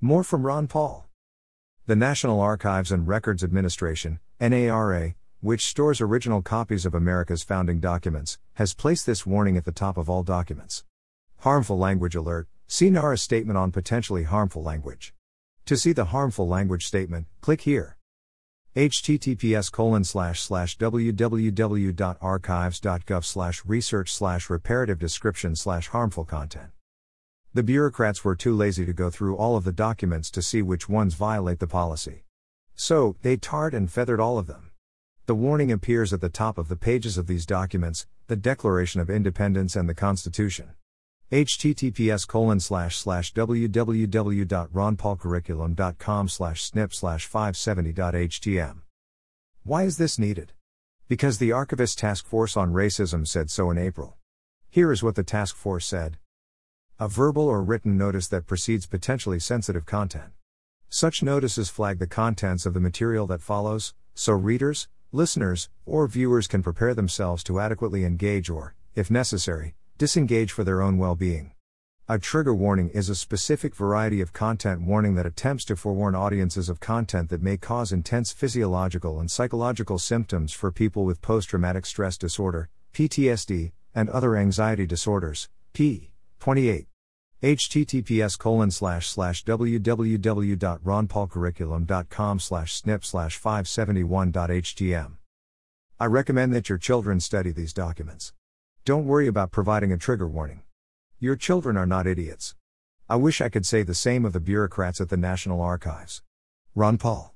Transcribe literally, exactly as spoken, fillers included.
More from Ron Paul. The National Archives and Records Administration, N A R A, which stores original copies of America's founding documents, has placed this warning at the top of all documents. Harmful language alert, see NARA's statement on potentially harmful language. To see the harmful language statement, click here. H T T P S colon slash slash w w w dot archives dot gov slash research slash reparative description slash harmful content. The bureaucrats were too lazy to go through all of the documents to see which ones violate the policy. So, they tarred and feathered all of them. The warning appears at the top of the pages of these documents, the Declaration of Independence and the Constitution. H T T P S colon slash slash w w w dot ron paul curriculum dot com slash snip slash five seventy dot h t m. Why is this needed? Because the Archivist Task Force on Racism said so in April. Here is what the task force said. A verbal or written notice that precedes potentially sensitive content. Such notices flag the contents of the material that follows, so readers, listeners, or viewers can prepare themselves to adequately engage or, if necessary, disengage for their own well-being. A trigger warning is a specific variety of content warning that attempts to forewarn audiences of content that may cause intense physiological and psychological symptoms for people with post-traumatic stress disorder, P T S D, and other anxiety disorders, page twenty-eight. H T T P S colon slash slash w w w dot ron paul curriculum dot com slash snip slash five seventy-one dot h t m. I recommend that your children study these documents. Don't worry about providing a trigger warning. Your children are not idiots. I wish I could say the same of the bureaucrats at the National Archives. Ron Paul.